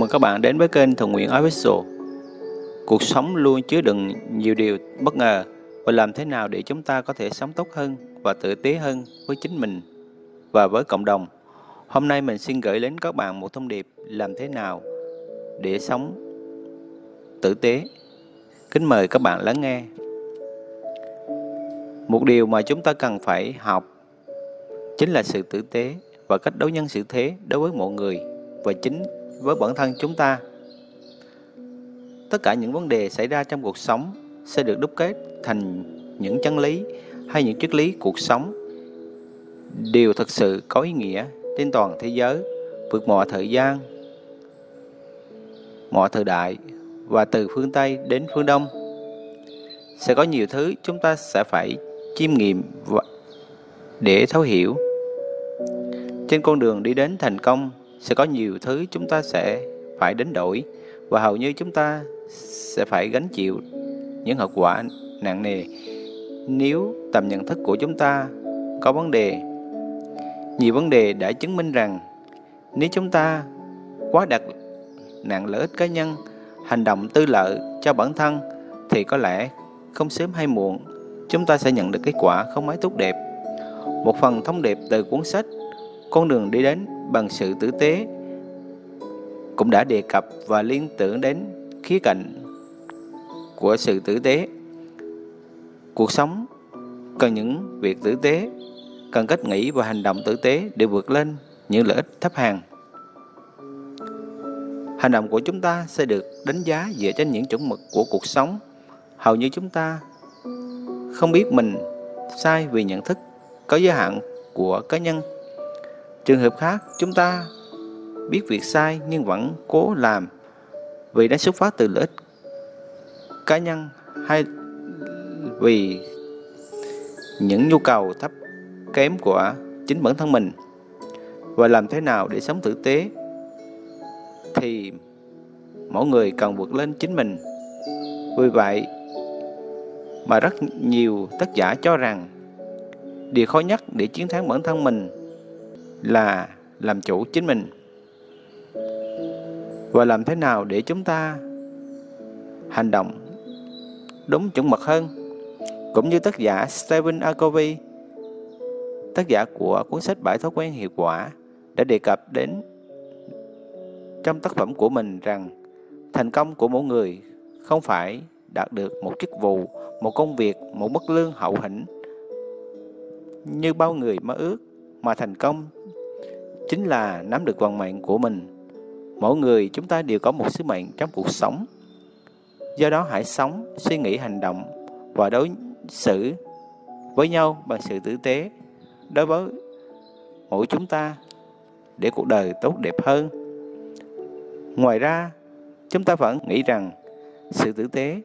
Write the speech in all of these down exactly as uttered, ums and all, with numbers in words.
mừng các bạn đến với kênh Thường Nguyên Official. Cuộc sống luôn chứa đựng nhiều điều bất ngờ, và làm thế nào để chúng ta có thể sống tốt hơn và tử tế hơn với chính mình và với cộng đồng. Hôm nay mình xin gửi đến các bạn một thông điệp làm thế nào để sống tử tế. Kính mời các bạn lắng nghe. Một điều mà chúng ta cần phải học chính là sự tử tế và cách đối nhân xử thế đối với mọi người và chính với bản thân chúng ta. Tất cả những vấn đề xảy ra trong cuộc sống sẽ được đúc kết thành những chân lý hay những triết lý cuộc sống, điều thực sự có ý nghĩa trên toàn thế giới, vượt mọi thời gian, mọi thời đại, và từ phương Tây đến phương Đông. Sẽ có nhiều thứ chúng ta sẽ phải chiêm nghiệm để thấu hiểu. Trên con đường đi đến thành công, sẽ có nhiều thứ chúng ta sẽ phải đánh đổi, và hầu như chúng ta sẽ phải gánh chịu những hậu quả nặng nề nếu tầm nhận thức của chúng ta có vấn đề. Nhiều vấn đề đã chứng minh rằng nếu chúng ta quá đặt nặng lợi ích cá nhân, hành động tư lợi cho bản thân, thì có lẽ không sớm hay muộn chúng ta sẽ nhận được kết quả không mấy tốt đẹp. Một phần thông điệp từ cuốn sách Con đường đi đến bằng sự tử tế cũng đã đề cập và liên tưởng đến khía cạnh của sự tử tế. Cuộc sống cần những việc tử tế, cần cách nghĩ và hành động tử tế để vượt lên những lợi ích thấp hèn. Hành động của chúng ta sẽ được đánh giá dựa trên những chuẩn mực của cuộc sống. Hầu như chúng ta không biết mình sai vì nhận thức có giới hạn của cá nhân. Trường hợp khác, chúng ta biết việc sai nhưng vẫn cố làm vì đã xuất phát từ lợi ích cá nhân hay vì những nhu cầu thấp kém của chính bản thân mình. Và làm thế nào để sống tử tế thì mỗi người cần vượt lên chính mình. Vì vậy mà rất nhiều tác giả cho rằng điều khó nhất để chiến thắng bản thân mình là làm chủ chính mình. Và làm thế nào để chúng ta hành động đúng chuẩn mực hơn. Cũng như tác giả Stephen Covey, tác giả của cuốn sách Bảy thói quen hiệu quả, đã đề cập đến trong tác phẩm của mình rằng thành công của mỗi người không phải đạt được một chức vụ, một công việc, một mức lương hậu hĩnh như bao người mơ ước, mà thành công chính là nắm được vận mệnh của mình. Mỗi người chúng ta đều có một sứ mệnh trong cuộc sống. Do đó hãy sống, suy nghĩ, hành động và đối xử với nhau bằng sự tử tế đối với mỗi chúng ta để cuộc đời tốt đẹp hơn. Ngoài ra, chúng ta vẫn nghĩ rằng sự tử tế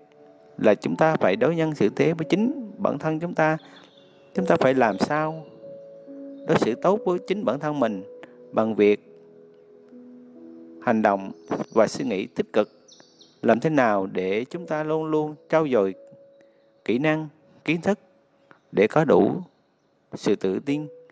là chúng ta phải đối nhân xử thế với chính bản thân chúng ta. Chúng ta phải làm sao đối xử tốt với chính bản thân mình bằng việc hành động và suy nghĩ tích cực. Làm thế nào để chúng ta luôn luôn trau dồi kỹ năng, kiến thức để có đủ sự tự tin